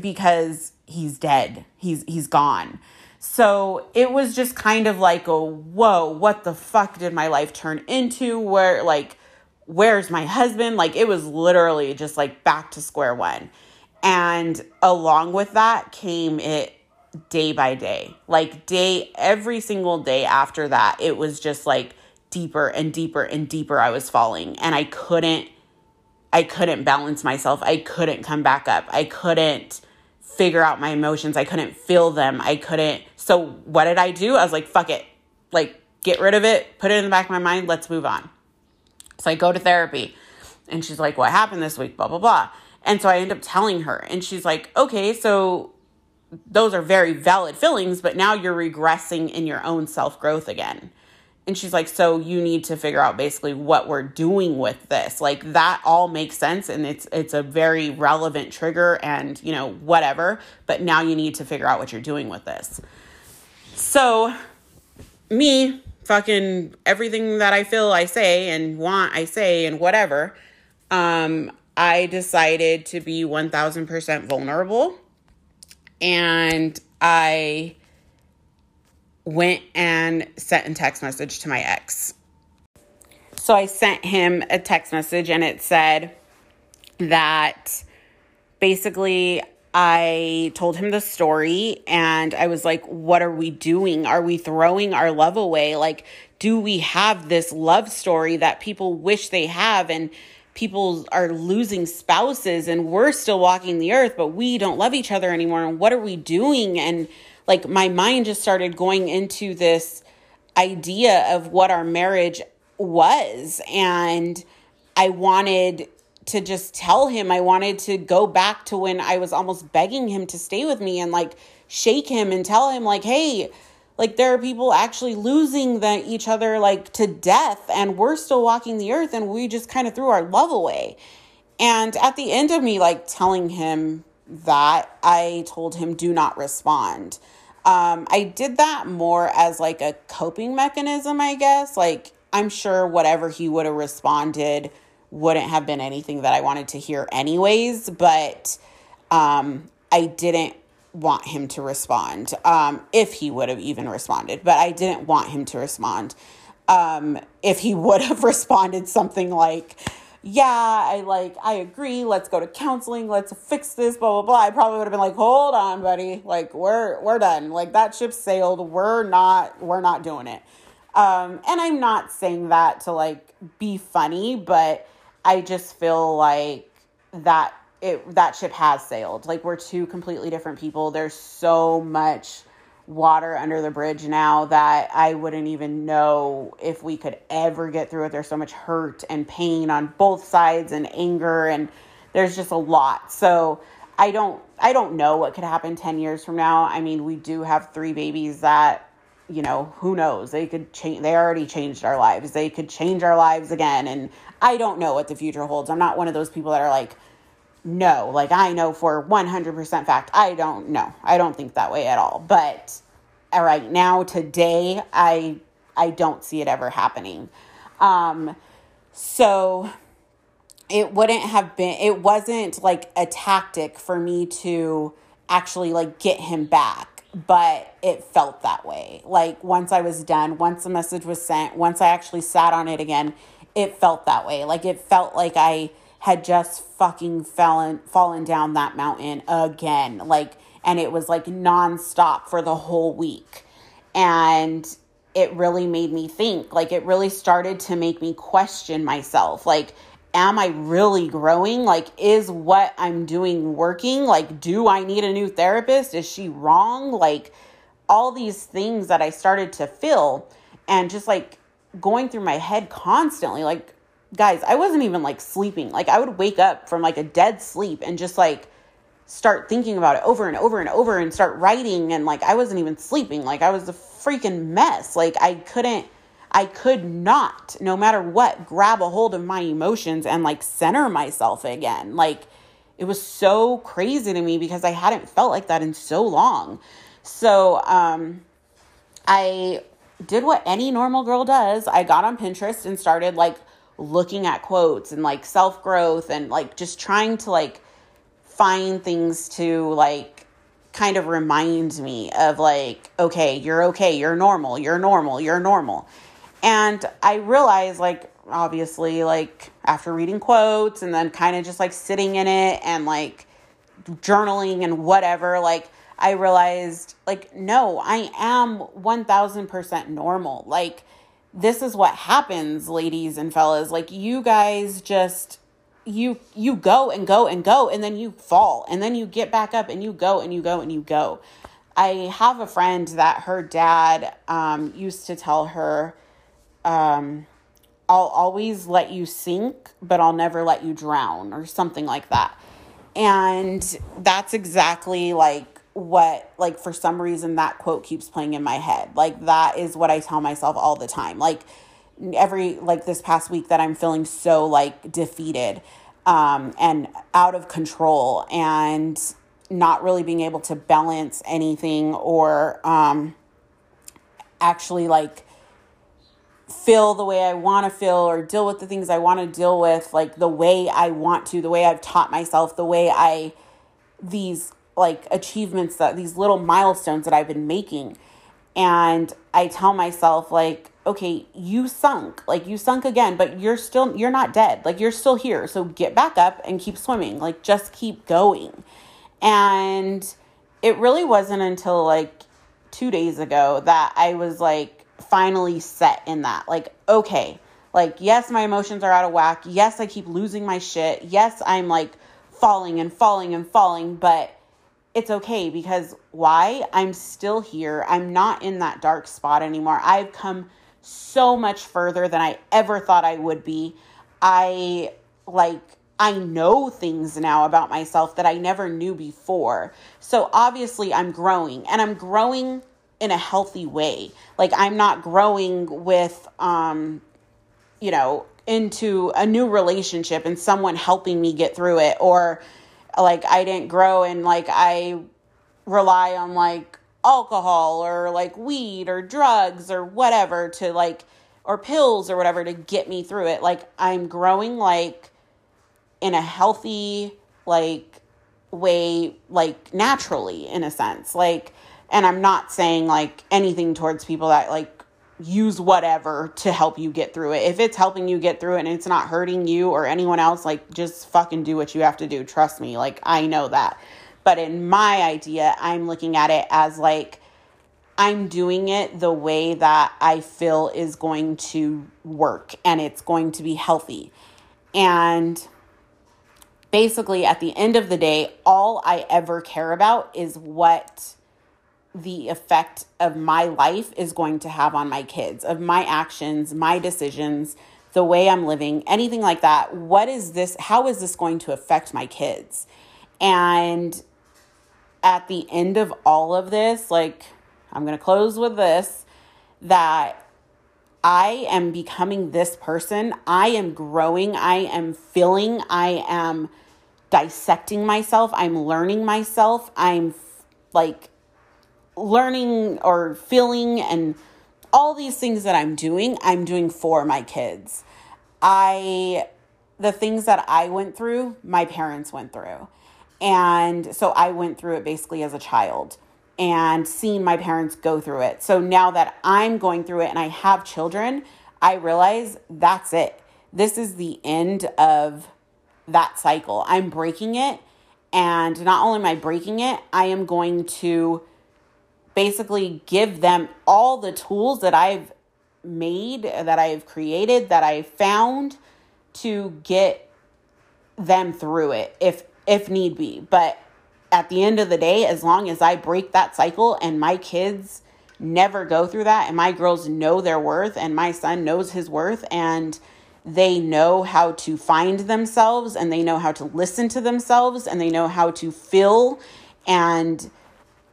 because he's dead. He's gone. So it was just kind of like, whoa, what the fuck did my life turn into? Where like, where's my husband? Like, it was literally just like back to square one. And along with that came it day by day, like every single day after that, it was just like deeper and deeper and deeper I was falling. And I couldn't balance myself. I couldn't come back up. I couldn't figure out my emotions. I couldn't feel them. I couldn't. So what did I do? I was like, fuck it. Like, get rid of it. Put it in the back of my mind. Let's move on. So I go to therapy and she's like, what happened this week? Blah, blah, blah. And so I end up telling her and she's like, okay, so those are very valid feelings, but now you're regressing in your own self-growth again. And she's like, so you need to figure out basically what we're doing with this. Like, that all makes sense. And it's a very relevant trigger and, you know, whatever, but now you need to figure out what you're doing with this. So me, fucking everything that I feel, I say and want, I say and whatever. I decided to be 1000% vulnerable, and I went and sent a text message to my ex. So I sent him a text message and it said that basically I told him the story and I was like, what are we doing? Are we throwing our love away? Like, do we have this love story that people wish they have, and people are losing spouses and we're still walking the earth, but we don't love each other anymore? And what are we doing? And like, my mind just started going into this idea of what our marriage was. And I wanted to just tell him, I wanted to go back to when I was almost begging him to stay with me and like shake him and tell him like, hey, like, there are people actually losing each other like to death, and we're still walking the earth, and we just kind of threw our love away. And at the end of me like telling him that, I told him, do not respond. I did that more as like a coping mechanism, I guess. Like, I'm sure whatever he would have responded wouldn't have been anything that I wanted to hear anyways, but I didn't want him to respond, if he would have even responded. But I didn't want him to respond. If he would have responded something like, yeah, I agree, let's go to counseling, let's fix this, blah, blah, blah, I probably would have been like, hold on, buddy, like, we're done. Like, that ship sailed. We're not doing it. And I'm not saying that to like be funny, but I just feel like that ship has sailed. Like, we're two completely different people. There's so much water under the bridge now that I wouldn't even know if we could ever get through it. There's so much hurt and pain on both sides and anger, and there's just a lot. So I don't know what could happen 10 years from now. I mean, we do have 3 babies that, you know, who knows? They could change. They already changed our lives. They could change our lives again. And I don't know what the future holds. I'm not one of those people that are like, no, like, I know for 100% fact. I don't know. I don't think that way at all. But right now, today, I don't see it ever happening. So it wouldn't have been, it wasn't like a tactic for me to actually like get him back. But it felt that way. Like, once I was done, once the message was sent, once I actually sat on it again, it felt that way. Like, it felt like I had just fucking fallen down that mountain again. Like, and it was like nonstop for the whole week. And it really made me think. Like, it really started to make me question myself. Like, am I really growing? Like, is what I'm doing working? Like, do I need a new therapist? Is she wrong? Like, all these things that I started to feel and just like going through my head constantly. Like, guys, I wasn't even like sleeping. Like, I would wake up from like a dead sleep and just like start thinking about it over and over and over and start writing. And like, I wasn't even sleeping. Like, I was a freaking mess. Like, I could not, no matter what, grab a hold of my emotions and like center myself again. Like, it was so crazy to me because I hadn't felt like that in so long. So I did what any normal girl does. I got on Pinterest and started like looking at quotes and like self-growth and like just trying to like find things to like kind of remind me of like, okay, you're normal, you're normal, you're normal. And I realized, like, obviously, like, after reading quotes and then kind of just, like, sitting in it and, like, journaling and whatever, like, I realized, like, no, I am 1,000% normal. Like, this is what happens, ladies and fellas. Like, you guys just, you go and go and go, and then you fall, and then you get back up, and you go and you go and you go. I have a friend that her dad used to tell her, I'll always let you sink, but I'll never let you drown, or something like that. And that's exactly, like, what, like, for some reason that quote keeps playing in my head. Like, that is what I tell myself all the time. Like, every, like, this past week that I'm feeling so, like, defeated and out of control and not really being able to balance anything or actually, like, feel the way I want to feel or deal with the things I want to deal with, like, the way I want to, the way I've taught myself, the way these like achievements, that these little milestones that I've been making. And I tell myself, like, okay, you sunk again, but you're not dead. Like, you're still here. So get back up and keep swimming. Like, just keep going. And it really wasn't until, like, 2 days ago that I was, like, finally set in that, like, okay, like, yes, my emotions are out of whack. Yes, I keep losing my shit. Yes, I'm, like, falling and falling and falling, but it's okay, because why? I'm still here. I'm not in that dark spot anymore. I've come so much further than I ever thought I would be. I know things now about myself that I never knew before. So obviously I'm growing, and I'm growing in a healthy way. Like, I'm not growing with, into a new relationship and someone helping me get through it, or, like, I didn't grow and, like, I rely on, like, alcohol or, like, weed or drugs or whatever to, like, or pills or whatever to get me through it. Like, I'm growing, like, in a healthy, like, way, like, naturally, in a sense. Like, and I'm not saying, like, anything towards people that, like, use whatever to help you get through it. If it's helping you get through it and it's not hurting you or anyone else, like, just fucking do what you have to do. Trust me. Like, I know that. But in my idea, I'm looking at it as, like, I'm doing it the way that I feel is going to work and it's going to be healthy. And basically, at the end of the day, all I ever care about is what the effect of my life is going to have on my kids, of my actions, my decisions, the way I'm living, anything like that. What is this? How is this going to affect my kids? And at the end of all of this, like, I'm going to close with this, that I am becoming this person. I am growing. I am feeling. I am dissecting myself. I'm learning myself. I'm, like, learning or feeling, and all these things that I'm doing for my kids. The things that I went through, my parents went through. And so I went through it basically as a child and seen my parents go through it. So now that I'm going through it and I have children, I realize that's it. This is the end of that cycle. I'm breaking it. And not only am I breaking it, I am going to basically give them all the tools that I've made, that I've created, that I found to get them through it if need be. But at the end of the day, as long as I break that cycle and my kids never go through that, and my girls know their worth, and my son knows his worth, and they know how to find themselves, and they know how to listen to themselves, and they know how to feel and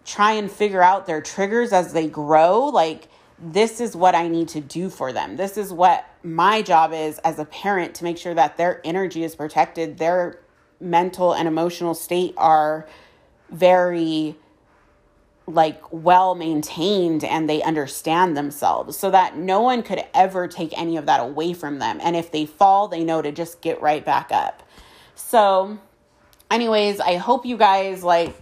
try and figure out their triggers as they grow. Like, this is what I need to do for them. This is what my job is as a parent, to make sure that their energy is protected, their mental and emotional state are very, like, well maintained, and they understand themselves, so that no one could ever take any of that away from them. And if they fall, they know to just get right back up. So anyways, I hope you guys, like,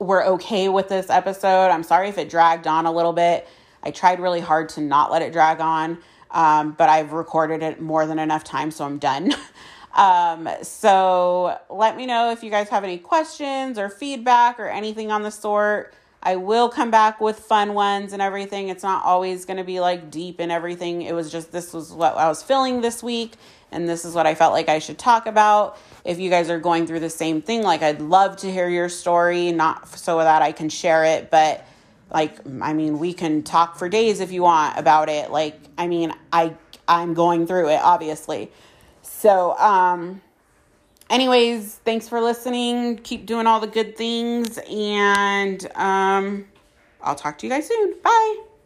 we're okay with this episode. I'm sorry if it dragged on a little bit. I tried really hard to not let it drag on. but I've recorded it more than enough times, so I'm done. So let me know if you guys have any questions or feedback or anything on the sort. I will come back with fun ones and everything. It's not always going to be like deep and everything. It was just, this was what I was feeling this week, and this is what I felt like I should talk about. If you guys are going through the same thing, like, I'd love to hear your story, not so that I can share it, but like, I mean, we can talk for days if you want about it. Like, I mean, I'm going through it, obviously. So, anyways, thanks for listening. Keep doing all the good things, and I'll talk to you guys soon. Bye.